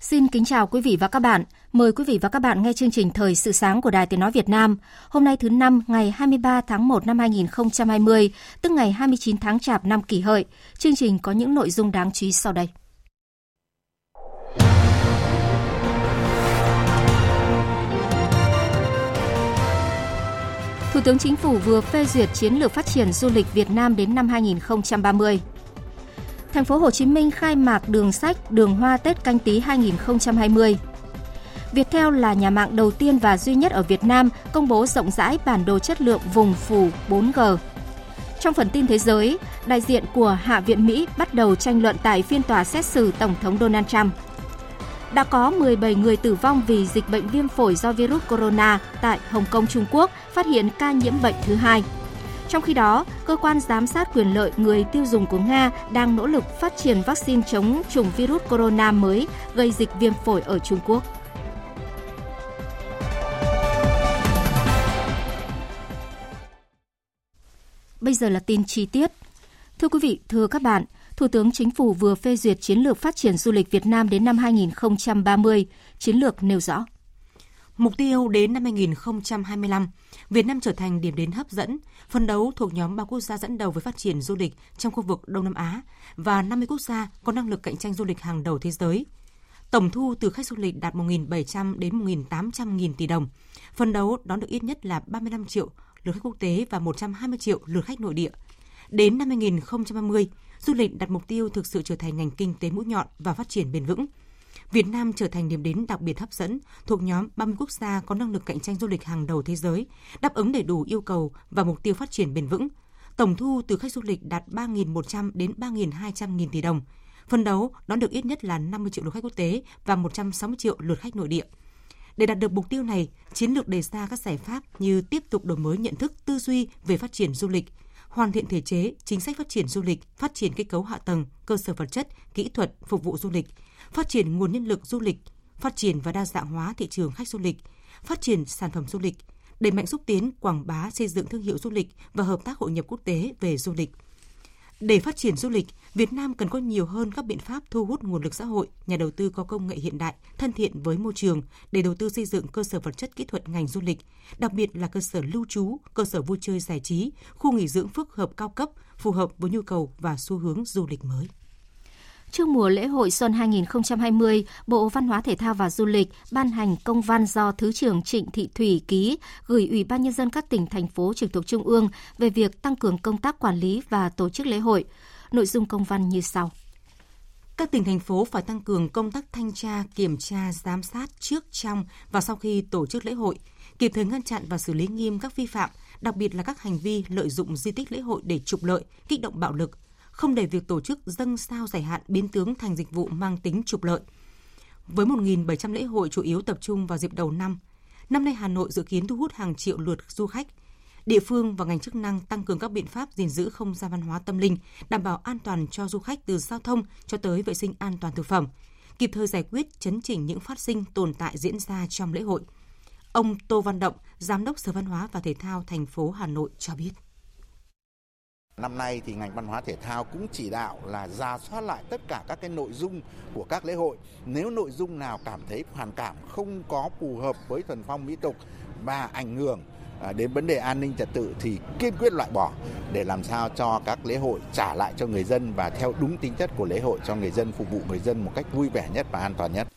Xin kính chào quý vị và các bạn. Mời quý vị và các bạn nghe chương trình Thời sự sáng của Đài Tiếng nói Việt Nam. Hôm nay thứ Năm, ngày 23 tháng 1 năm 2020, tức ngày 29 tháng Chạp năm Kỷ Hợi. Chương trình có những nội dung đáng chú ý sau đây. Thủ tướng Chính phủ vừa phê duyệt chiến lược phát triển du lịch Việt Nam đến năm 2030. Thành phố Hồ Chí Minh khai mạc đường sách đường hoa Tết Canh Tí 2020. Viettel là nhà mạng đầu tiên và duy nhất ở Việt Nam công bố rộng rãi bản đồ chất lượng vùng phủ 4G. Trong phần tin thế giới, đại diện của Hạ viện Mỹ bắt đầu tranh luận tại phiên tòa xét xử Tổng thống Donald Trump. Đã có 17 người tử vong vì dịch bệnh viêm phổi do virus corona tại Hồng Kông, Trung Quốc, phát hiện ca nhiễm bệnh thứ hai. Trong khi đó, cơ quan giám sát quyền lợi người tiêu dùng của Nga đang nỗ lực phát triển vaccine chống chủng virus corona mới gây dịch viêm phổi ở Trung Quốc. Bây giờ là tin chi tiết. Thưa quý vị, thưa các bạn, Thủ tướng Chính phủ vừa phê duyệt chiến lược phát triển du lịch Việt Nam đến năm 2030. Chiến lược nêu rõ. Mục tiêu đến năm 2025, Việt Nam trở thành điểm đến hấp dẫn, phấn đấu thuộc nhóm 3 quốc gia dẫn đầu với phát triển du lịch trong khu vực Đông Nam Á và 50 quốc gia có năng lực cạnh tranh du lịch hàng đầu thế giới. Tổng thu từ khách du lịch đạt 1.700 đến 1.800.000 tỷ đồng, phấn đấu đón được ít nhất là 35 triệu lượt khách quốc tế và 120 triệu lượt khách nội địa. Đến năm 2030, du lịch đặt mục tiêu thực sự trở thành ngành kinh tế mũi nhọn và phát triển bền vững. Việt Nam trở thành điểm đến đặc biệt hấp dẫn, thuộc nhóm 30 quốc gia có năng lực cạnh tranh du lịch hàng đầu thế giới, đáp ứng đầy đủ yêu cầu và mục tiêu phát triển bền vững. Tổng thu từ khách du lịch đạt 3.100 đến 3.200.000 tỷ đồng. Phấn đấu đón được ít nhất là 50 triệu lượt khách quốc tế và 160 triệu lượt khách nội địa. Để đạt được mục tiêu này, chiến lược đề ra các giải pháp như tiếp tục đổi mới nhận thức, tư duy về phát triển du lịch, hoàn thiện thể chế, chính sách phát triển du lịch, phát triển kết cấu hạ tầng, cơ sở vật chất, kỹ thuật phục vụ du lịch, phát triển nguồn nhân lực du lịch, phát triển và đa dạng hóa thị trường khách du lịch, phát triển sản phẩm du lịch, đẩy mạnh xúc tiến quảng bá xây dựng thương hiệu du lịch và hợp tác hội nhập quốc tế về du lịch. Để phát triển du lịch, Việt Nam cần có nhiều hơn các biện pháp thu hút nguồn lực xã hội, nhà đầu tư có công nghệ hiện đại, thân thiện với môi trường để đầu tư xây dựng cơ sở vật chất kỹ thuật ngành du lịch, đặc biệt là cơ sở lưu trú, cơ sở vui chơi giải trí, khu nghỉ dưỡng phức hợp cao cấp, phù hợp với nhu cầu và xu hướng du lịch mới. Trước mùa lễ hội xuân 2020, Bộ Văn hóa Thể thao và Du lịch ban hành công văn do Thứ trưởng Trịnh Thị Thủy ký gửi Ủy ban Nhân dân các tỉnh, thành phố trực thuộc Trung ương về việc tăng cường công tác quản lý và tổ chức lễ hội. Nội dung công văn như sau. Các tỉnh, thành phố phải tăng cường công tác thanh tra, kiểm tra, giám sát trước, trong và sau khi tổ chức lễ hội, kịp thời ngăn chặn và xử lý nghiêm các vi phạm, đặc biệt là các hành vi lợi dụng di tích lễ hội để trục lợi, kích động bạo lực, không để việc tổ chức dâng sao giải hạn biến tướng thành dịch vụ mang tính trục lợi. Với 1.700 lễ hội chủ yếu tập trung vào dịp đầu năm, năm nay Hà Nội dự kiến thu hút hàng triệu lượt du khách. Địa phương và ngành chức năng tăng cường các biện pháp gìn giữ không gian văn hóa tâm linh, đảm bảo an toàn cho du khách từ giao thông cho tới vệ sinh an toàn thực phẩm, kịp thời giải quyết chấn chỉnh những phát sinh tồn tại diễn ra trong lễ hội. Ông Tô Văn Động, Giám đốc Sở Văn hóa và Thể thao thành phố Hà Nội cho biết. Năm nay thì ngành văn hóa thể thao cũng chỉ đạo là rà soát lại tất cả các cái nội dung của các lễ hội. Nếu nội dung nào cảm thấy phản cảm, không có phù hợp với thuần phong mỹ tục và ảnh hưởng đến vấn đề an ninh trật tự thì kiên quyết loại bỏ để làm sao cho các lễ hội trả lại cho người dân và theo đúng tính chất của lễ hội cho người dân, phục vụ người dân một cách vui vẻ nhất và an toàn nhất.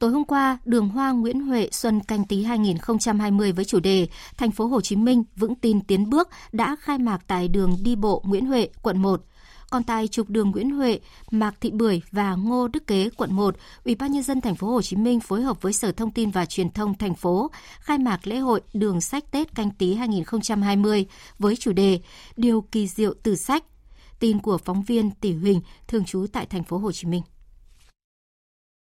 Tối hôm qua, đường hoa Nguyễn Huệ Xuân Canh Tí 2020 với chủ đề Thành phố Hồ Chí Minh vững tin tiến bước đã khai mạc tại đường đi bộ Nguyễn Huệ, quận 1. Còn tại trục đường Nguyễn Huệ, Mạc Thị Bưởi và Ngô Đức Kế, quận 1, Ủy ban nhân dân thành phố Hồ Chí Minh phối hợp với Sở Thông tin và Truyền thông thành phố khai mạc lễ hội Đường sách Tết Canh Tí 2020 với chủ đề Điều kỳ diệu từ sách. Tin của phóng viên Tỷ Huỳnh thường trú tại thành phố Hồ Chí Minh.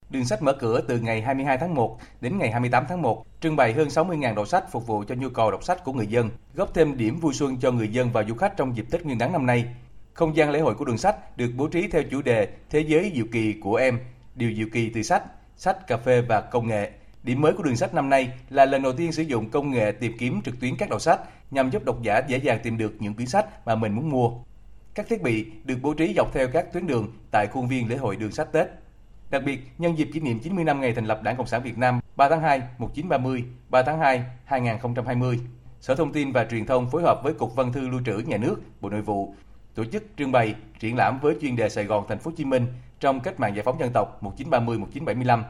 Đường sách mở cửa từ ngày 22 tháng 1 đến ngày 28 tháng 1, trưng bày hơn 60.000 đầu sách phục vụ cho nhu cầu đọc sách của người dân, góp thêm điểm vui xuân cho người dân và du khách trong dịp Tết Nguyên đán năm nay. Không gian lễ hội của đường sách được bố trí theo chủ đề Thế giới diệu kỳ của em, điều diệu kỳ từ sách, sách, cà phê và công nghệ. Điểm mới của đường sách năm nay là lần đầu tiên sử dụng công nghệ tìm kiếm trực tuyến các đầu sách nhằm giúp độc giả dễ dàng tìm được những quyển sách mà mình muốn mua. Các thiết bị được bố trí dọc theo các tuyến đường tại khuôn viên lễ hội đường sách Tết. Đặc biệt, nhân dịp kỷ niệm 90 năm ngày thành lập Đảng Cộng sản Việt Nam 3 tháng 2, 1930, 3 tháng 2, 2020, Sở Thông tin và Truyền thông phối hợp với Cục Văn thư Lưu trữ Nhà nước, Bộ Nội vụ, tổ chức trưng bày, triển lãm với chuyên đề Sài Gòn, Thành phố Hồ Chí Minh trong Cách mạng Giải phóng Dân tộc 1930-1975.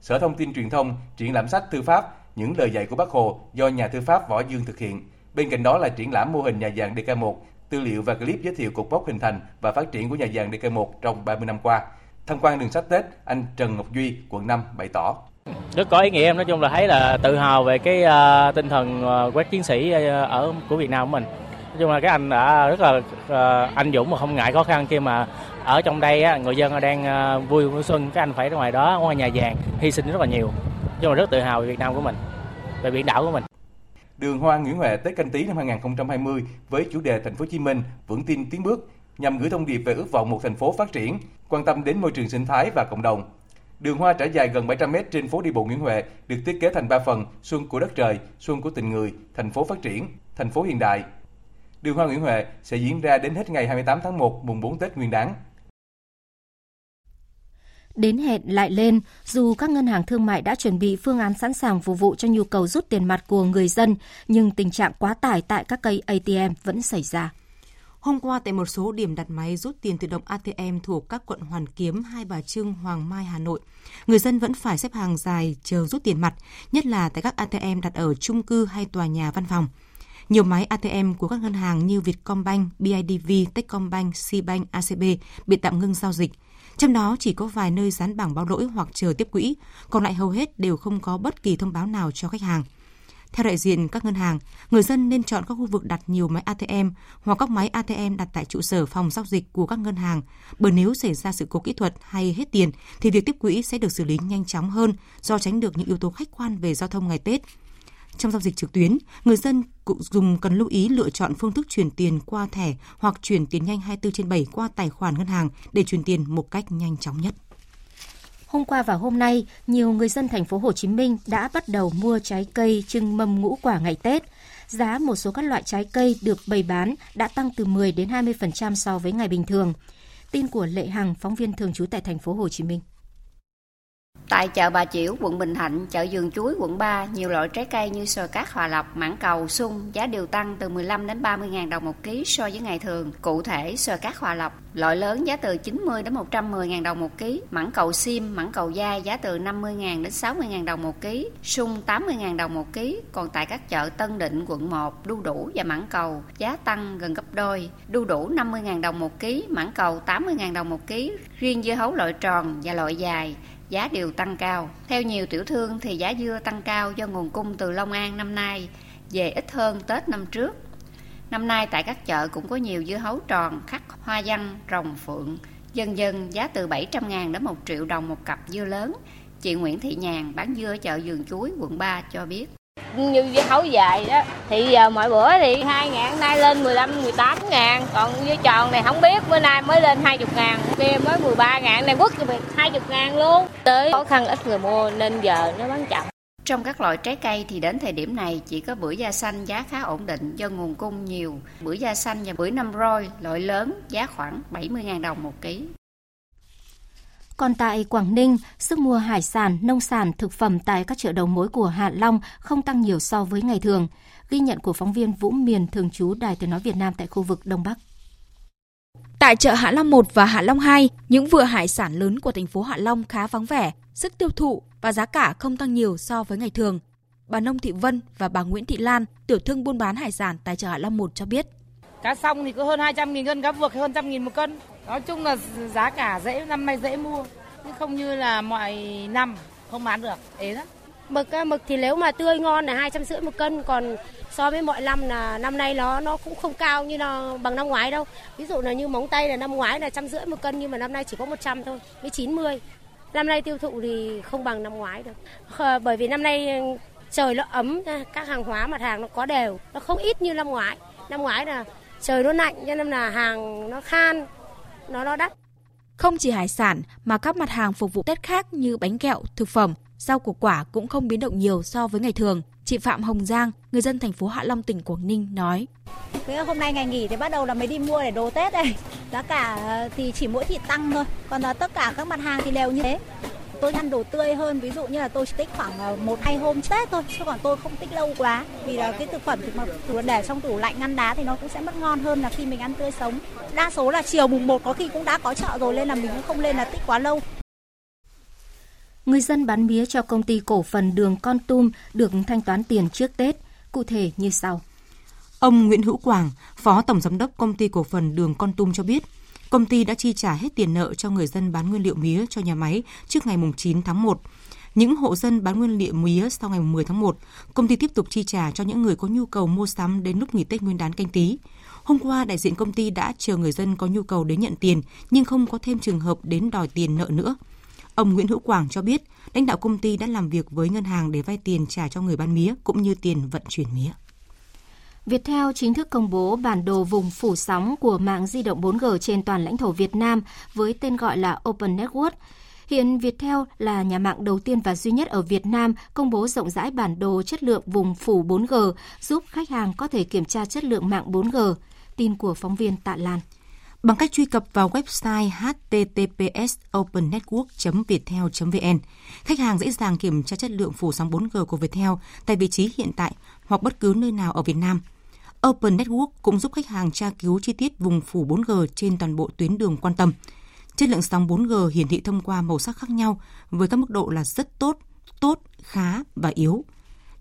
Sở Thông tin Truyền thông triển lãm sách thư pháp Những lời dạy của Bác Hồ do nhà thư pháp Võ Dương thực hiện. Bên cạnh đó là triển lãm mô hình nhà giàn DK1, tư liệu và clip giới thiệu cột mốc hình thành và phát triển của nhà giàn DK1 trong 30 năm qua. Tham quan đường sách Tết, anh Trần Ngọc Duy, quận 5 bày tỏ: rất có ý nghĩa, em nói chung là thấy là tự hào về cái tinh thần quét chiến sĩ ở của Việt Nam của mình. Nói chung là cái anh đã rất là anh dũng mà không ngại khó khăn, khi mà ở trong đây á, người dân đang vui vui xuân, các anh phải ở ngoài đó, ngoài nhà vàng hy sinh rất là nhiều. Nói chung là rất tự hào về Việt Nam của mình, về biển đảo của mình. Đường hoa Nguyễn Huệ Tết Canh Tí năm 2020 với chủ đề Thành phố Hồ Chí Minh vững tin tiến bước, nhằm gửi thông điệp về ước vọng một thành phố phát triển, quan tâm đến môi trường sinh thái và cộng đồng. Đường hoa trải dài gần 700 m trên phố đi bộ Nguyễn Huệ, được thiết kế thành 3 phần: Xuân của đất trời, Xuân của tình người, Thành phố phát triển, Thành phố hiện đại. Đường hoa Nguyễn Huệ sẽ diễn ra đến hết ngày 28 tháng 1, mùng 4 Tết Nguyên đán. Đến hẹn lại lên, dù các ngân hàng thương mại đã chuẩn bị phương án sẵn sàng phục vụ cho nhu cầu rút tiền mặt của người dân, nhưng tình trạng quá tải tại các cây ATM vẫn xảy ra. Hôm qua tại một số điểm đặt máy rút tiền tự động ATM thuộc các quận Hoàn Kiếm, Hai Bà Trưng, Hoàng Mai, Hà Nội, người dân vẫn phải xếp hàng dài chờ rút tiền mặt, nhất là tại các ATM đặt ở chung cư hay tòa nhà văn phòng. Nhiều máy ATM của các ngân hàng như Vietcombank, BIDV, Techcombank, C-Bank, ACB bị tạm ngưng giao dịch. Trong đó chỉ có vài nơi dán bảng báo lỗi hoặc chờ tiếp quỹ, còn lại hầu hết đều không có bất kỳ thông báo nào cho khách hàng. Theo đại diện các ngân hàng, người dân nên chọn các khu vực đặt nhiều máy ATM hoặc các máy ATM đặt tại trụ sở phòng giao dịch của các ngân hàng, bởi nếu xảy ra sự cố kỹ thuật hay hết tiền thì việc tiếp quỹ sẽ được xử lý nhanh chóng hơn do tránh được những yếu tố khách quan về giao thông ngày Tết. Trong giao dịch trực tuyến, người dân cần lưu ý lựa chọn phương thức chuyển tiền qua thẻ hoặc chuyển tiền nhanh 24/7 qua tài khoản ngân hàng để chuyển tiền một cách nhanh chóng nhất. Hôm qua và hôm nay, nhiều người dân thành phố Hồ Chí Minh đã bắt đầu mua trái cây trưng mâm ngũ quả ngày Tết. Giá một số các loại trái cây được bày bán đã tăng từ 10 đến 20% so với ngày bình thường. Tin của Lệ Hằng, phóng viên thường trú tại thành phố Hồ Chí Minh. Tại chợ Bà Chiểu, quận Bình Thạnh, chợ Vườn Chuối, quận 3, nhiều loại trái cây như xoài cát, hòa lộc, mãng cầu, sung giá đều tăng từ 15 đến 30.000 đồng một ký so với ngày thường. Cụ thể, xoài cát, hòa lộc loại lớn giá từ 90 đến 110.000 đồng một ký, mãng cầu sim, mãng cầu dai giá từ 50.000 đến 60.000 đồng một ký, sung 80.000 đồng một ký. Còn tại các chợ Tân Định, quận 1, đu đủ và mãng cầu giá tăng gần gấp đôi, đu đủ 50.000 đồng một ký, mãng cầu 80.000 đồng một ký. Riêng dưa hấu loại tròn và loại dài giá đều tăng cao. Theo nhiều tiểu thương thì giá dưa tăng cao do nguồn cung từ Long An năm nay về ít hơn Tết năm trước. Năm nay tại các chợ cũng có nhiều dưa hấu tròn, khắc, hoa văn, rồng phượng, vân vân giá từ 700.000 đến 1 triệu đồng một cặp dưa lớn. Chị Nguyễn Thị Nhàn bán dưa chợ Vườn Chuối, quận 3 cho biết. Như dưa hấu dài đó thì giờ mỗi bữa thì 2.000, nay lên 15-18.000, còn dưa tròn này không biết, bữa nay mới lên 20.000, kia mới 13.000, này quất cho mình 20.000 luôn. Tới khó khăn ít người mua nên giờ nó bán chậm. Trong các loại trái cây thì đến thời điểm này chỉ có bưởi da xanh giá khá ổn định do nguồn cung nhiều. Bưởi da xanh và bưởi năm roi loại lớn giá khoảng 70.000 đồng một ký. Còn tại Quảng Ninh, sức mua hải sản, nông sản, thực phẩm tại các chợ đầu mối của Hạ Long không tăng nhiều so với ngày thường. Ghi nhận của phóng viên Vũ Miền thường trú Đài Tiếng Nói Việt Nam tại khu vực Đông Bắc. Tại chợ Hạ Long 1 và Hạ Long 2, những vựa hải sản lớn của thành phố Hạ Long khá vắng vẻ, sức tiêu thụ và giá cả không tăng nhiều so với ngày thường. Bà Nông Thị Vân và bà Nguyễn Thị Lan, tiểu thương buôn bán hải sản tại chợ Hạ Long 1 cho biết. Cá song thì cứ hơn 200.000 cân, cá vược hơn 100.000 một cân. Nói chung là giá cả dễ, năm nay dễ mua, chứ không như là mọi năm không bán được. Ế lắm. Mực thì nếu mà tươi ngon là 250 một cân, còn so với mọi năm là năm nay nó cũng không cao như là bằng năm ngoái đâu. Ví dụ là như móng tay là năm ngoái là 150 một cân nhưng mà năm nay chỉ có 100 thôi, mới 90. Năm nay tiêu thụ thì không bằng năm ngoái được. Bởi vì năm nay trời nó ấm, các hàng hóa mặt hàng nó có đều, nó không ít như năm ngoái. Năm ngoái là trời nó lạnh cho nên là hàng nó khan, nó đắt. Không chỉ hải sản mà các mặt hàng phục vụ Tết khác như bánh kẹo, thực phẩm, rau củ quả cũng không biến động nhiều so với ngày thường. Chị Phạm Hồng Giang, người dân thành phố Hạ Long, tỉnh Quảng Ninh nói. Cái hôm nay ngày nghỉ thì bắt đầu là mới đi mua để đồ Tết đây. Giá cả thì chỉ mỗi thịt tăng thôi, còn là tất cả các mặt hàng thì đều như thế. Tôi ăn đồ tươi hơn, ví dụ như là tôi chỉ tích khoảng 1-2 hôm Tết thôi, chứ còn tôi không tích lâu quá. Vì là cái thực phẩm thì mà để trong tủ lạnh ngăn đá thì nó cũng sẽ mất ngon hơn là khi mình ăn tươi sống. Đa số là chiều mùng 1 có khi cũng đã có chợ rồi nên là mình cũng không lên là tích quá lâu. Người dân bán mía cho công ty cổ phần đường Kon Tum được thanh toán tiền trước Tết, cụ thể như sau. Ông Nguyễn Hữu Quảng, Phó Tổng Giám đốc Công ty Cổ phần Đường Kon Tum cho biết, công ty đã chi trả hết tiền nợ cho người dân bán nguyên liệu mía cho nhà máy trước ngày 9 tháng 1. Những hộ dân bán nguyên liệu mía sau ngày 10 tháng 1, công ty tiếp tục chi trả cho những người có nhu cầu mua sắm đến lúc nghỉ Tết Nguyên đán Canh Tí. Hôm qua, đại diện công ty đã chờ người dân có nhu cầu đến nhận tiền, nhưng không có thêm trường hợp đến đòi tiền nợ nữa. Ông Nguyễn Hữu Quảng cho biết, lãnh đạo công ty đã làm việc với ngân hàng để vay tiền trả cho người bán mía cũng như tiền vận chuyển mía. Viettel chính thức công bố bản đồ vùng phủ sóng của mạng di động 4G trên toàn lãnh thổ Việt Nam với tên gọi là Open Network. Hiện Viettel là nhà mạng đầu tiên và duy nhất ở Việt Nam công bố rộng rãi bản đồ chất lượng vùng phủ 4G, giúp khách hàng có thể kiểm tra chất lượng mạng 4G. Tin của phóng viên Tạ Lan. Bằng cách truy cập vào website https://opennetwork.viettel.vn, khách hàng dễ dàng kiểm tra chất lượng phủ sóng 4G của Viettel tại vị trí hiện tại hoặc bất cứ nơi nào ở Việt Nam. Open Network cũng giúp khách hàng tra cứu chi tiết vùng phủ 4G trên toàn bộ tuyến đường quan tâm. Chất lượng sóng 4G hiển thị thông qua màu sắc khác nhau với các mức độ là rất tốt, tốt, khá và yếu.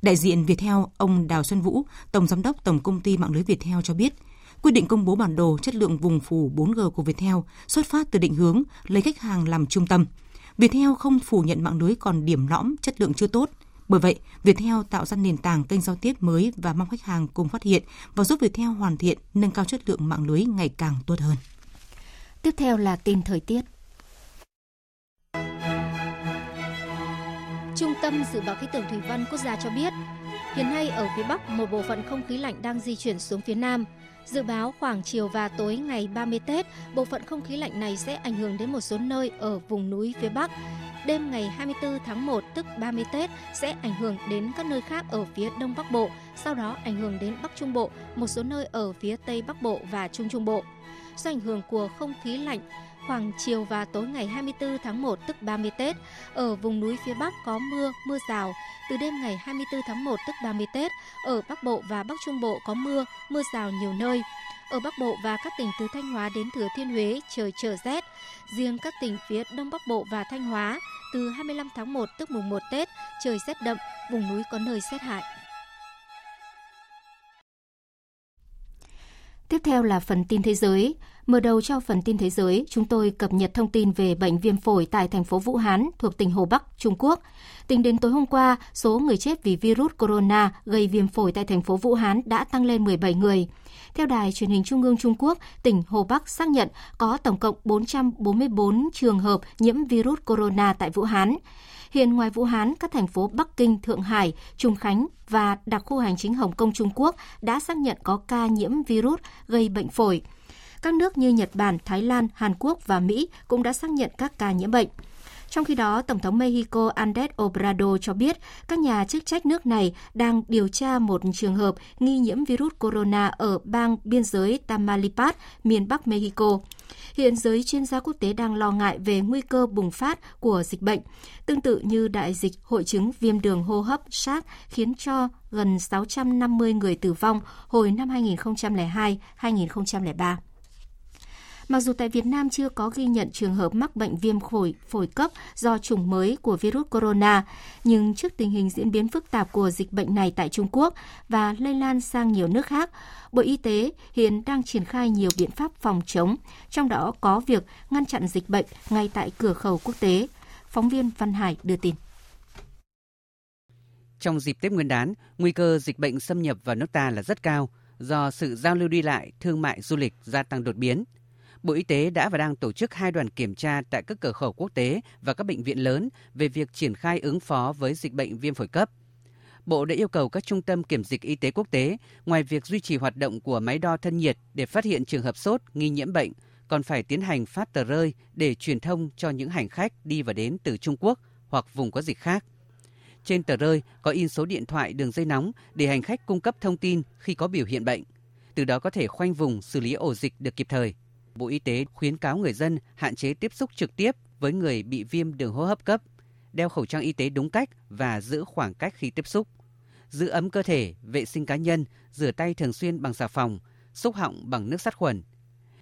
Đại diện Viettel, ông Đào Xuân Vũ, Tổng Giám đốc Tổng Công ty Mạng lưới Viettel cho biết, quyết định công bố bản đồ chất lượng vùng phủ 4G của Viettel xuất phát từ định hướng lấy khách hàng làm trung tâm. Viettel không phủ nhận mạng lưới còn điểm lõm, chất lượng chưa tốt. Bởi vậy, Viettel tạo ra nền tảng kênh giao tiếp mới và mong khách hàng cùng phát hiện và giúp Viettel hoàn thiện, nâng cao chất lượng mạng lưới ngày càng tốt hơn. Tiếp theo là tin thời tiết. Trung tâm Dự báo Khí tượng Thủy văn Quốc gia cho biết, hiện nay ở phía Bắc một bộ phận không khí lạnh đang di chuyển xuống phía Nam. Dự báo khoảng chiều và tối ngày 30 Tết, bộ phận không khí lạnh này sẽ ảnh hưởng đến một số nơi ở vùng núi phía Bắc. Đêm ngày 24 tháng 1 tức 30 Tết sẽ ảnh hưởng đến các nơi khác ở phía Đông Bắc Bộ, sau đó ảnh hưởng đến Bắc Trung Bộ, một số nơi ở phía Tây Bắc Bộ và Trung Trung Bộ. Do ảnh hưởng của không khí lạnh, khoảng chiều và tối ngày 24 tháng 1 tức 30 Tết, ở vùng núi phía Bắc có mưa, mưa rào. Từ đêm ngày 24 tháng 1 tức 30 Tết, ở Bắc Bộ và Bắc Trung Bộ có mưa, mưa rào nhiều nơi. Ở Bắc Bộ và các tỉnh từ Thanh Hóa đến Thừa Thiên Huế trời trở rét. Riêng các tỉnh phía Đông Bắc Bộ và Thanh Hóa, từ 25 tháng 1 tức mùng 1 Tết, trời rét đậm, vùng núi có nơi rét hại. Tiếp theo là phần tin thế giới. Mở đầu cho phần tin thế giới, chúng tôi cập nhật thông tin về bệnh viêm phổi tại thành phố Vũ Hán thuộc tỉnh Hồ Bắc, Trung Quốc. Tính đến tối hôm qua, số người chết vì virus corona gây viêm phổi tại thành phố Vũ Hán đã tăng lên 17 người. Theo Đài Truyền hình Trung ương Trung Quốc, tỉnh Hồ Bắc xác nhận có tổng cộng 444 trường hợp nhiễm virus corona tại Vũ Hán. Hiện ngoài Vũ Hán, các thành phố Bắc Kinh, Thượng Hải, Trùng Khánh và đặc khu hành chính Hồng Kông Trung Quốc đã xác nhận có ca nhiễm virus gây bệnh phổi. Các nước như Nhật Bản, Thái Lan, Hàn Quốc và Mỹ cũng đã xác nhận các ca nhiễm bệnh. Trong khi đó, Tổng thống Mexico Andres Obrador cho biết các nhà chức trách nước này đang điều tra một trường hợp nghi nhiễm virus corona ở bang biên giới Tamaulipas, miền Bắc Mexico. Hiện giới chuyên gia quốc tế đang lo ngại về nguy cơ bùng phát của dịch bệnh, tương tự như đại dịch hội chứng viêm đường hô hấp SARS khiến cho gần 650 người tử vong hồi năm 2002-2003. Mặc dù tại Việt Nam chưa có ghi nhận trường hợp mắc bệnh viêm phổi cấp do chủng mới của virus corona, nhưng trước tình hình diễn biến phức tạp của dịch bệnh này tại Trung Quốc và lây lan sang nhiều nước khác, Bộ Y tế hiện đang triển khai nhiều biện pháp phòng chống, trong đó có việc ngăn chặn dịch bệnh ngay tại cửa khẩu quốc tế. Phóng viên Văn Hải đưa tin. Trong dịp Tết Nguyên đán, nguy cơ dịch bệnh xâm nhập vào nước ta là rất cao do sự giao lưu đi lại, thương mại, du lịch gia tăng đột biến. Bộ Y tế đã và đang tổ chức 2 đoàn kiểm tra tại các cửa khẩu quốc tế và các bệnh viện lớn về việc triển khai ứng phó với dịch bệnh viêm phổi cấp. Bộ đã yêu cầu các trung tâm kiểm dịch y tế quốc tế, ngoài việc duy trì hoạt động của máy đo thân nhiệt để phát hiện trường hợp sốt, nghi nhiễm bệnh, còn phải tiến hành phát tờ rơi để truyền thông cho những hành khách đi và đến từ Trung Quốc hoặc vùng có dịch khác. Trên tờ rơi có in số điện thoại đường dây nóng để hành khách cung cấp thông tin khi có biểu hiện bệnh, từ đó có thể khoanh vùng xử lý ổ dịch được kịp thời. Bộ Y tế khuyến cáo người dân hạn chế tiếp xúc trực tiếp với người bị viêm đường hô hấp cấp, đeo khẩu trang y tế đúng cách và giữ khoảng cách khi tiếp xúc. Giữ ấm cơ thể, vệ sinh cá nhân, rửa tay thường xuyên bằng xà phòng, xúc họng bằng nước sát khuẩn.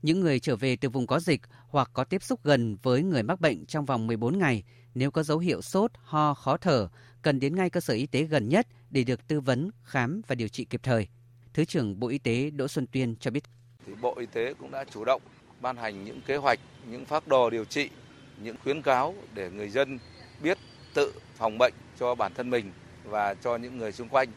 Những người trở về từ vùng có dịch hoặc có tiếp xúc gần với người mắc bệnh trong vòng 14 ngày, nếu có dấu hiệu sốt, ho, khó thở, cần đến ngay cơ sở y tế gần nhất để được tư vấn, khám và điều trị kịp thời. Thứ trưởng Bộ Y tế Đỗ Xuân Tuyên cho biết. Bộ Y tế cũng đã chủ động ban hành những kế hoạch, những phác đồ điều trị, những khuyến cáo để người dân biết tự phòng bệnh cho bản thân mình và cho những người xung quanh.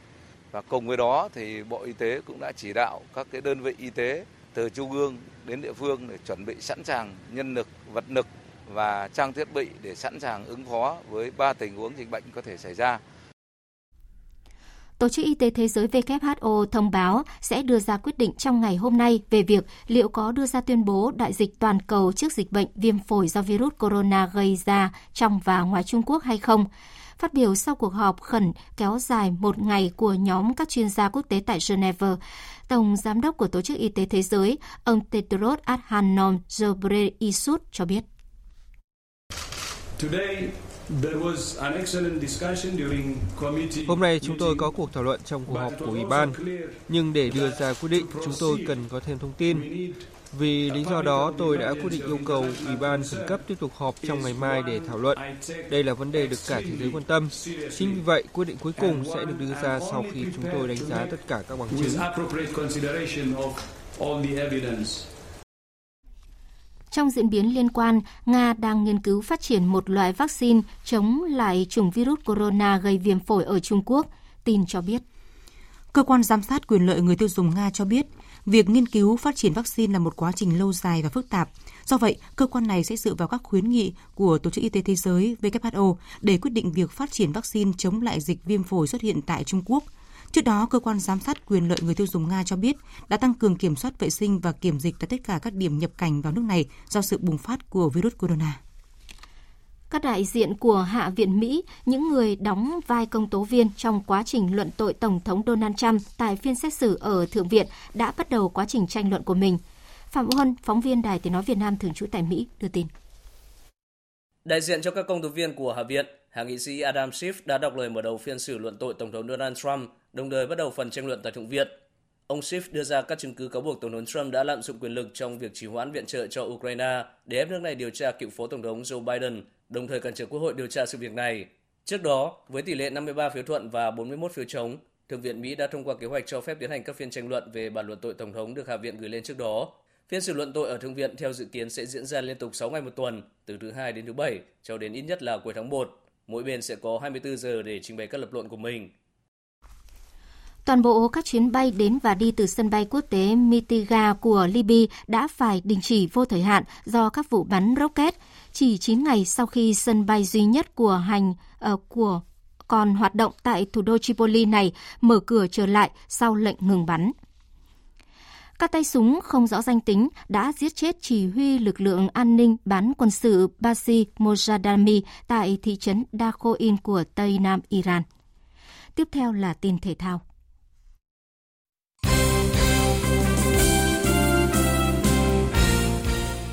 Và cùng với đó thì Bộ Y tế cũng đã chỉ đạo các cái đơn vị y tế từ trung ương đến địa phương để chuẩn bị sẵn sàng nhân lực, vật lực và trang thiết bị để sẵn sàng ứng phó với 3 tình huống dịch bệnh có thể xảy ra. Tổ chức Y tế Thế giới WHO thông báo sẽ đưa ra quyết định trong ngày hôm nay về việc liệu có đưa ra tuyên bố đại dịch toàn cầu trước dịch bệnh viêm phổi do virus corona gây ra trong và ngoài Trung Quốc hay không. Phát biểu sau cuộc họp khẩn kéo dài một ngày của nhóm các chuyên gia quốc tế tại Geneva, Tổng Giám đốc của Tổ chức Y tế Thế giới, ông Tedros Adhanom Ghebreyesus cho biết. Hôm nay chúng tôi có cuộc thảo luận trong cuộc họp của Ủy ban, nhưng để đưa ra quyết định chúng tôi cần có thêm thông tin. Vì lý do đó tôi đã quyết định yêu cầu Ủy ban khẩn cấp tiếp tục họp trong ngày mai để thảo luận. Đây là vấn đề được cả thế giới quan tâm. Chính vì vậy, quyết định cuối cùng sẽ được đưa ra sau khi chúng tôi đánh giá tất cả các bằng chứng. Trong diễn biến liên quan, Nga đang nghiên cứu phát triển một loại vaccine chống lại chủng virus corona gây viêm phổi ở Trung Quốc, tin cho biết. Cơ quan giám sát quyền lợi người tiêu dùng Nga cho biết, việc nghiên cứu phát triển vaccine là một quá trình lâu dài và phức tạp. Do vậy, cơ quan này sẽ dựa vào các khuyến nghị của Tổ chức Y tế Thế giới WHO để quyết định việc phát triển vaccine chống lại dịch viêm phổi xuất hiện tại Trung Quốc. Trước đó, Cơ quan Giám sát Quyền lợi Người tiêu dùng Nga cho biết đã tăng cường kiểm soát vệ sinh và kiểm dịch tại tất cả các điểm nhập cảnh vào nước này do sự bùng phát của virus corona. Các đại diện của Hạ viện Mỹ, những người đóng vai công tố viên trong quá trình luận tội Tổng thống Donald Trump tại phiên xét xử ở Thượng viện đã bắt đầu quá trình tranh luận của mình. Phạm Vũ Hân, phóng viên Đài Tiếng nói Việt Nam thường trú tại Mỹ, đưa tin. Đại diện cho các công tố viên của Hạ viện, Hạ nghị sĩ Adam Schiff đã đọc lời mở đầu phiên xử luận tội Tổng thống Donald Trump, đồng thời bắt đầu phần tranh luận tại Thượng viện. Ông Schiff đưa ra các chứng cứ cáo buộc Tổng thống Trump đã lạm dụng quyền lực trong việc trì hoãn viện trợ cho Ukraine để ép nước này điều tra cựu Phó Tổng thống Joe Biden, đồng thời cản trở Quốc hội điều tra sự việc này. Trước đó, với tỷ lệ 53 phiếu thuận và 41 phiếu chống, Thượng viện Mỹ đã thông qua kế hoạch cho phép tiến hành các phiên tranh luận về bản luận tội Tổng thống được Hạ viện gửi lên trước đó. Phiên xử luận tội ở Thượng viện theo dự kiến sẽ diễn ra liên tục 6 ngày một tuần, từ thứ Hai đến thứ Bảy, cho đến ít nhất là cuối tháng 1. Mỗi bên sẽ có 24 giờ để trình bày các lập luận của mình. Toàn bộ các chuyến bay đến và đi từ sân bay quốc tế Mitiga của Libya đã phải đình chỉ vô thời hạn do các vụ bắn rocket, chỉ 9 ngày sau khi sân bay duy nhất của còn hoạt động tại thủ đô Tripoli này mở cửa trở lại sau lệnh ngừng bắn. Các tay súng không rõ danh tính đã giết chết chỉ huy lực lượng an ninh bán quân sự Basi Mojadami tại thị trấn Dakhoin của Tây Nam Iran. Tiếp theo là tin thể thao.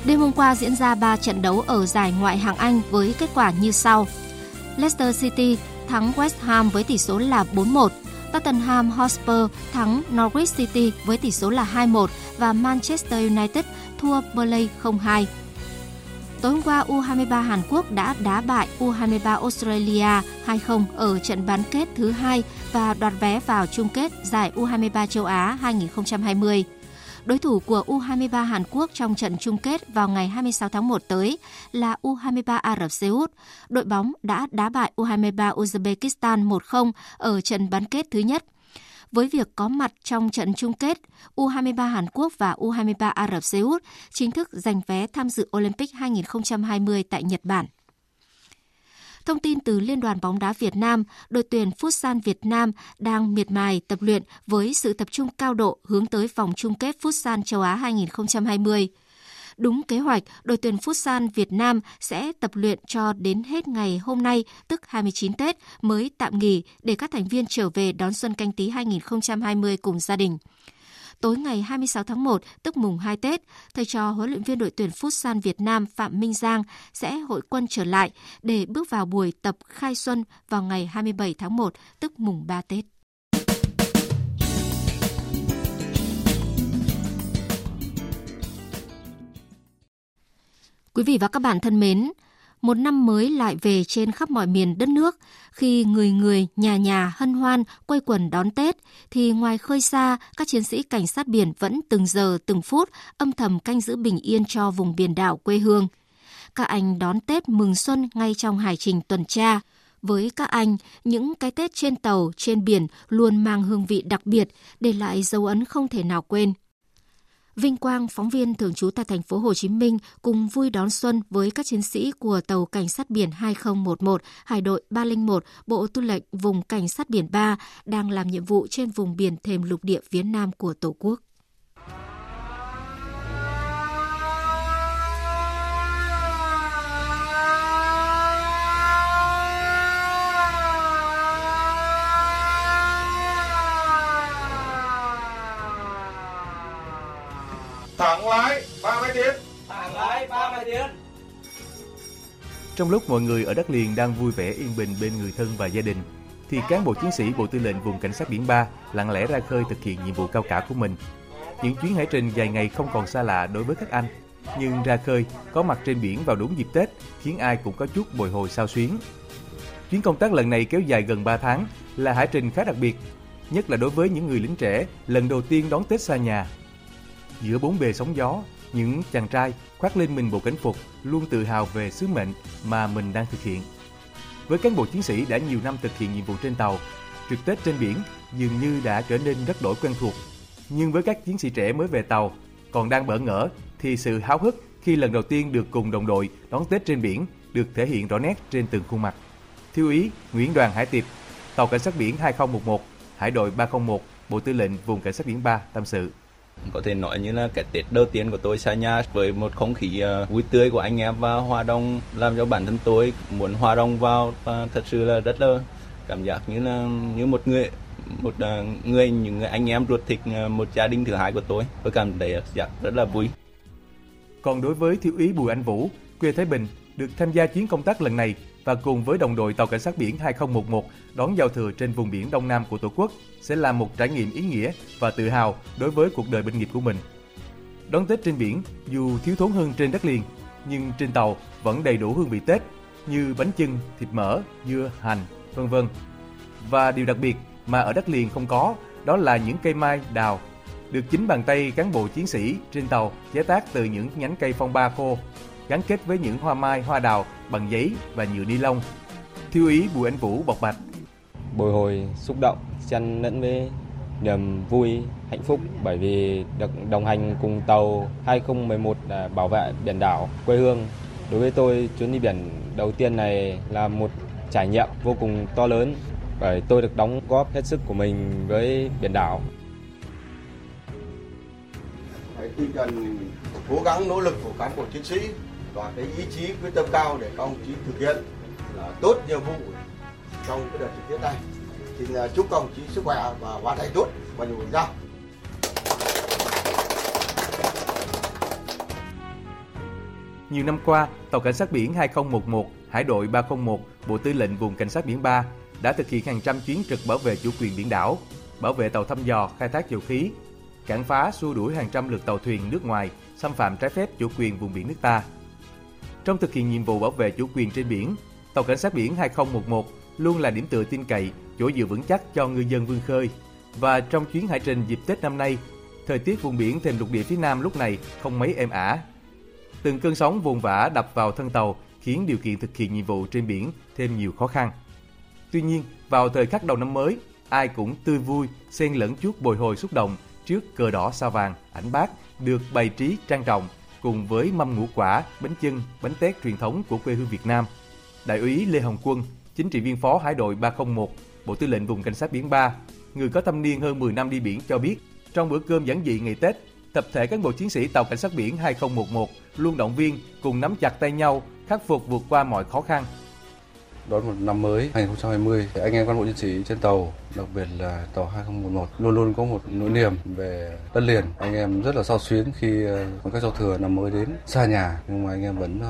Đêm hôm qua diễn ra 3 trận đấu ở giải Ngoại hạng Anh với kết quả như sau. Leicester City thắng West Ham với tỷ số là 4-1. Tottenham Hotspur thắng Norwich City với tỷ số là 2-1 và Manchester United thua Burnley 0-2. Tối hôm qua, U23 Hàn Quốc đã đá bại U23 Australia 2-0 ở trận bán kết thứ 2 và đoạt vé vào chung kết giải U23 châu Á 2020. Đối thủ của U23 Hàn Quốc trong trận chung kết vào ngày 26 tháng 1 tới là U23 Ả Rập Xê Út. Đội bóng đã đá bại U23 Uzbekistan 1-0 ở trận bán kết thứ nhất. Với việc có mặt trong trận chung kết, U23 Hàn Quốc và U23 Ả Rập Xê Út chính thức giành vé tham dự Olympic 2020 tại Nhật Bản. Thông tin từ Liên đoàn bóng đá Việt Nam, đội tuyển Futsal Việt Nam đang miệt mài tập luyện với sự tập trung cao độ hướng tới vòng chung kết Futsal châu Á 2020. Đúng kế hoạch, đội tuyển Futsal Việt Nam sẽ tập luyện cho đến hết ngày hôm nay, tức 29 Tết, mới tạm nghỉ để các thành viên trở về đón xuân Canh Tí 2020 cùng gia đình. Tối ngày 26 tháng 1, tức mùng 2 Tết, thầy trò huấn luyện viên đội tuyển Futsal Việt Nam Phạm Minh Giang sẽ hội quân trở lại để bước vào buổi tập khai xuân vào ngày 27 tháng 1, tức mùng 3 Tết. Quý vị và các bạn thân mến, một năm mới lại về trên khắp mọi miền đất nước. Khi người người, nhà nhà hân hoan, quây quần đón Tết, thì ngoài khơi xa, các chiến sĩ cảnh sát biển vẫn từng giờ, từng phút âm thầm canh giữ bình yên cho vùng biển đảo quê hương. Các anh đón Tết mừng xuân ngay trong hải trình tuần tra. Với các anh, những cái Tết trên tàu, trên biển luôn mang hương vị đặc biệt, để lại dấu ấn không thể nào quên. Vinh Quang, phóng viên thường trú tại thành phố Hồ Chí Minh, cùng vui đón xuân với các chiến sĩ của tàu Cảnh sát biển 2011, Hải đội 301, Bộ Tư lệnh Vùng Cảnh sát biển 3 đang làm nhiệm vụ trên vùng biển thềm lục địa phía Nam của Tổ quốc. Thẳng lái 3 máy tiến. Thẳng lái 3 máy tiến. Trong lúc mọi người ở đất liền đang vui vẻ yên bình bên người thân và gia đình, thì cán bộ chiến sĩ Bộ Tư lệnh Vùng Cảnh sát biển 3 lặng lẽ ra khơi thực hiện nhiệm vụ cao cả của mình. Những chuyến hải trình dài ngày không còn xa lạ đối với các anh, nhưng ra khơi, có mặt trên biển vào đúng dịp Tết khiến ai cũng có chút bồi hồi xao xuyến. Chuyến công tác lần này kéo dài gần 3 tháng là hải trình khá đặc biệt, nhất là đối với những người lính trẻ lần đầu tiên đón Tết xa nhà. Giữa bốn bề sóng gió, những chàng trai khoác lên mình bộ cảnh phục luôn tự hào về sứ mệnh mà mình đang thực hiện. Với cán bộ chiến sĩ đã nhiều năm thực hiện nhiệm vụ trên tàu, trực Tết trên biển dường như đã trở nên rất đổi quen thuộc. Nhưng với các chiến sĩ trẻ mới về tàu, còn đang bỡ ngỡ, thì sự háo hức khi lần đầu tiên được cùng đồng đội đón Tết trên biển được thể hiện rõ nét trên từng khuôn mặt. Thiếu úy Nguyễn Đoàn Hải Tiệp, tàu Cảnh sát biển 2011, Hải đội 301, Bộ Tư lệnh Vùng Cảnh sát biển 3 tâm sự. Có thể nói như là cái Tết đầu tiên của tôi xa nhà với một không khí vui tươi của anh em và hòa đồng làm cho bản thân tôi muốn hòa đồng vào, và thật sự là rất là cảm giác như là như một người những người anh em ruột thịt, một gia đình thứ hai của tôi cảm thấy rất là vui. Còn đối với thiếu úy Bùi Anh Vũ, quê Thái Bình, được tham gia chuyến công tác lần này và cùng với đồng đội tàu Cảnh sát biển 2011 đón giao thừa trên vùng biển Đông Nam của Tổ quốc sẽ là một trải nghiệm ý nghĩa và tự hào đối với cuộc đời binh nghiệp của mình. Đón Tết trên biển dù thiếu thốn hơn trên đất liền, nhưng trên tàu vẫn đầy đủ hương vị Tết như bánh chưng, thịt mỡ, dưa, hành, v.v. Và điều đặc biệt mà ở đất liền không có đó là những cây mai, đào được chính bàn tay cán bộ chiến sĩ trên tàu chế tác từ những nhánh cây phong ba khô, gắn kết với những hoa mai, hoa đào bằng giấy và nhựa ni lông. Thiếu úy Bùi Anh Vũ bộc bạch: bồi hồi, xúc động, xen lẫn với niềm vui, hạnh phúc bởi vì được đồng hành cùng tàu 2011 để bảo vệ biển đảo quê hương. Đối với tôi, chuyến đi biển đầu tiên này là một trải nghiệm vô cùng to lớn bởi tôi được đóng góp hết sức của mình với biển đảo. Hãy tinh thần cố gắng nỗ lực của cán bộ chiến sĩ và cái ý chí quyết tâm cao để các ông chí thực hiện là tốt nhiệm vụ trong cái đợt trực tiếp này. Xin chúc các ông chí sức khỏe và hoàn thành tốt và nhiều thành công. Nhiều năm qua, tàu Cảnh sát biển 2011, Hải đội 301, Bộ Tư lệnh Vùng Cảnh sát biển 3 đã thực hiện hàng trăm chuyến trực bảo vệ chủ quyền biển đảo, bảo vệ tàu thăm dò, khai thác dầu khí, cản phá xua đuổi hàng trăm lượt tàu thuyền nước ngoài xâm phạm trái phép chủ quyền vùng biển nước ta. Trong thực hiện nhiệm vụ bảo vệ chủ quyền trên biển, tàu cảnh sát biển 2011 luôn là điểm tựa tin cậy, chỗ dựa vững chắc cho ngư dân vươn khơi. Và trong chuyến hải trình dịp Tết năm nay, thời tiết vùng biển thềm lục địa phía Nam lúc này không mấy êm ả. Từng cơn sóng vồn vã đập vào thân tàu khiến điều kiện thực hiện nhiệm vụ trên biển thêm nhiều khó khăn. Tuy nhiên, vào thời khắc đầu năm mới, ai cũng tươi vui, xen lẫn chút bồi hồi xúc động trước cờ đỏ sao vàng, ảnh bác được bày trí trang trọng cùng với mâm ngũ quả, bánh chưng, bánh tét truyền thống của quê hương Việt Nam. Đại úy Lê Hồng Quân, chính trị viên phó Hải đội 301, Bộ Tư lệnh Vùng Cảnh sát Biển 3, người có thâm niên hơn 10 năm đi biển cho biết, trong bữa cơm giản dị ngày Tết, tập thể cán bộ chiến sĩ tàu Cảnh sát biển 2011 luôn động viên cùng nắm chặt tay nhau, khắc phục vượt qua mọi khó khăn. Đón một năm mới 2020, anh em cán bộ chiến sĩ trên tàu, đặc biệt là tàu 2011, luôn luôn có một nỗi niềm về đất liền. Anh em rất là xao xuyến khi còn các giao thừa năm mới đến xa nhà, nhưng mà anh em vẫn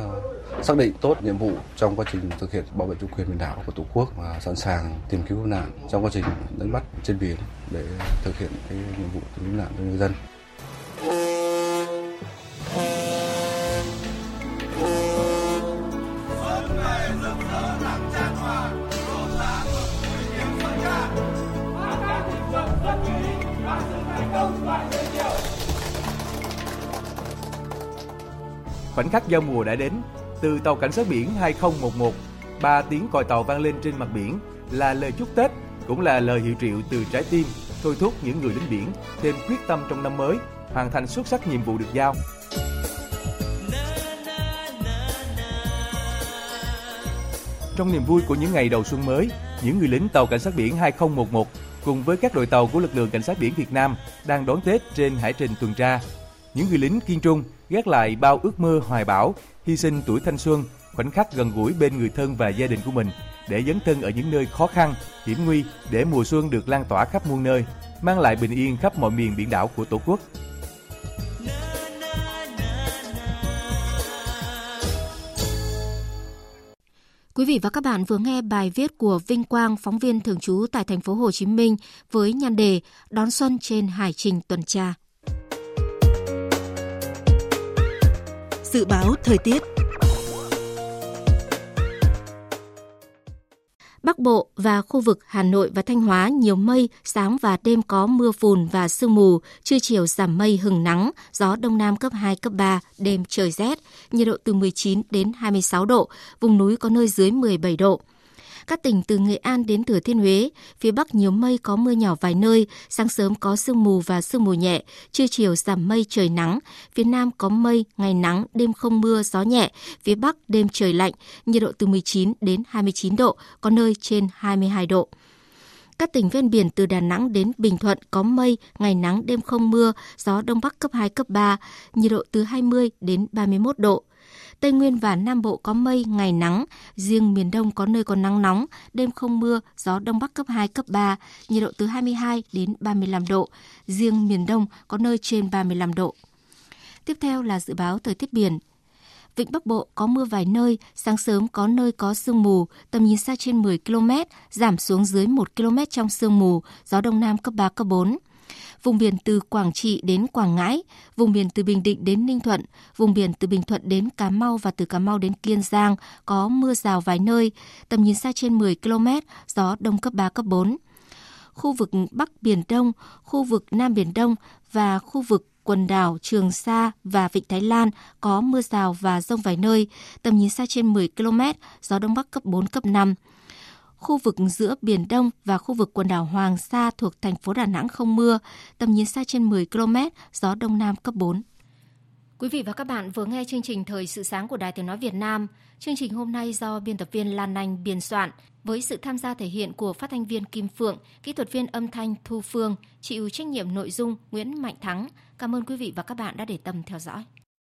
xác định tốt nhiệm vụ trong quá trình thực hiện bảo vệ chủ quyền biển đảo của Tổ quốc và sẵn sàng tìm kiếm cứu nạn trong quá trình đánh bắt trên biển để thực hiện cái nhiệm vụ cứu nạn cho người dân. Khoảnh khắc giao mùa đã đến, từ tàu Cảnh sát biển 2011, 3 tiếng còi tàu vang lên trên mặt biển là lời chúc Tết, cũng là lời hiệu triệu từ trái tim, thôi thúc những người lính biển thêm quyết tâm trong năm mới, hoàn thành xuất sắc nhiệm vụ được giao. Trong niềm vui của những ngày đầu xuân mới, những người lính tàu Cảnh sát biển 2011 cùng với các đội tàu của lực lượng Cảnh sát biển Việt Nam đang đón Tết trên hải trình tuần tra. Những người lính kiên trung gác lại bao ước mơ hoài bão, hy sinh tuổi thanh xuân, khoảnh khắc gần gũi bên người thân và gia đình của mình để dấn thân ở những nơi khó khăn, hiểm nguy để mùa xuân được lan tỏa khắp muôn nơi, mang lại bình yên khắp mọi miền biển đảo của Tổ quốc. Quý vị và các bạn vừa nghe bài viết của Vinh Quang, phóng viên thường trú tại thành phố Hồ Chí Minh với nhan đề Đón xuân trên hải trình tuần tra. Dự báo thời tiết. Bắc Bộ và khu vực Hà Nội và Thanh Hóa nhiều mây, sáng và đêm có mưa phùn và sương mù, trưa chiều giảm mây hừng nắng, gió Đông Nam cấp 2, cấp 3, đêm trời rét, nhiệt độ từ 19 đến 26 độ, vùng núi có nơi dưới 17 độ. Các tỉnh từ Nghệ An đến Thừa Thiên Huế, phía Bắc nhiều mây có mưa nhỏ vài nơi, sáng sớm có sương mù và sương mù nhẹ, trưa chiều giảm mây trời nắng, phía Nam có mây, ngày nắng, đêm không mưa, gió nhẹ, phía Bắc đêm trời lạnh, nhiệt độ từ 19 đến 29 độ, có nơi trên 22 độ. Các tỉnh ven biển từ Đà Nẵng đến Bình Thuận có mây, ngày nắng, đêm không mưa, gió Đông Bắc cấp 2, cấp 3, nhiệt độ từ 20 đến 31 độ. Tây Nguyên và Nam Bộ có mây, ngày nắng, riêng miền Đông có nơi có nắng nóng, đêm không mưa, gió Đông Bắc cấp 2, cấp 3, nhiệt độ từ 22 đến 35 độ, riêng miền Đông có nơi trên 35 độ. Tiếp theo là dự báo thời tiết biển. Vịnh Bắc Bộ có mưa vài nơi, sáng sớm có nơi có sương mù, tầm nhìn xa trên 10 km, giảm xuống dưới 1 km trong sương mù, gió Đông Nam cấp 3, cấp 4. Vùng biển từ Quảng Trị đến Quảng Ngãi, vùng biển từ Bình Định đến Ninh Thuận, vùng biển từ Bình Thuận đến Cà Mau và từ Cà Mau đến Kiên Giang có mưa rào vài nơi, tầm nhìn xa trên 10 km, gió Đông cấp 3, cấp 4. Khu vực Bắc Biển Đông, khu vực Nam Biển Đông và khu vực quần đảo Trường Sa và Vịnh Thái Lan có mưa rào và dông vài nơi, tầm nhìn xa trên 10 km, gió Đông Bắc cấp 4, cấp 5. Khu vực giữa Biển Đông và khu vực quần đảo Hoàng Sa thuộc thành phố Đà Nẵng không mưa, tầm nhìn xa trên 10 km, gió Đông Nam cấp 4. Quý vị và các bạn vừa nghe chương trình Thời sự sáng của Đài Tiếng nói Việt Nam. Chương trình hôm nay do biên tập viên Lan Anh biên soạn, với sự tham gia thể hiện của phát thanh viên Kim Phượng, kỹ thuật viên âm thanh Thu Phương, chịu trách nhiệm nội dung Nguyễn Mạnh Thắng. Cảm ơn quý vị và các bạn đã để tâm theo dõi.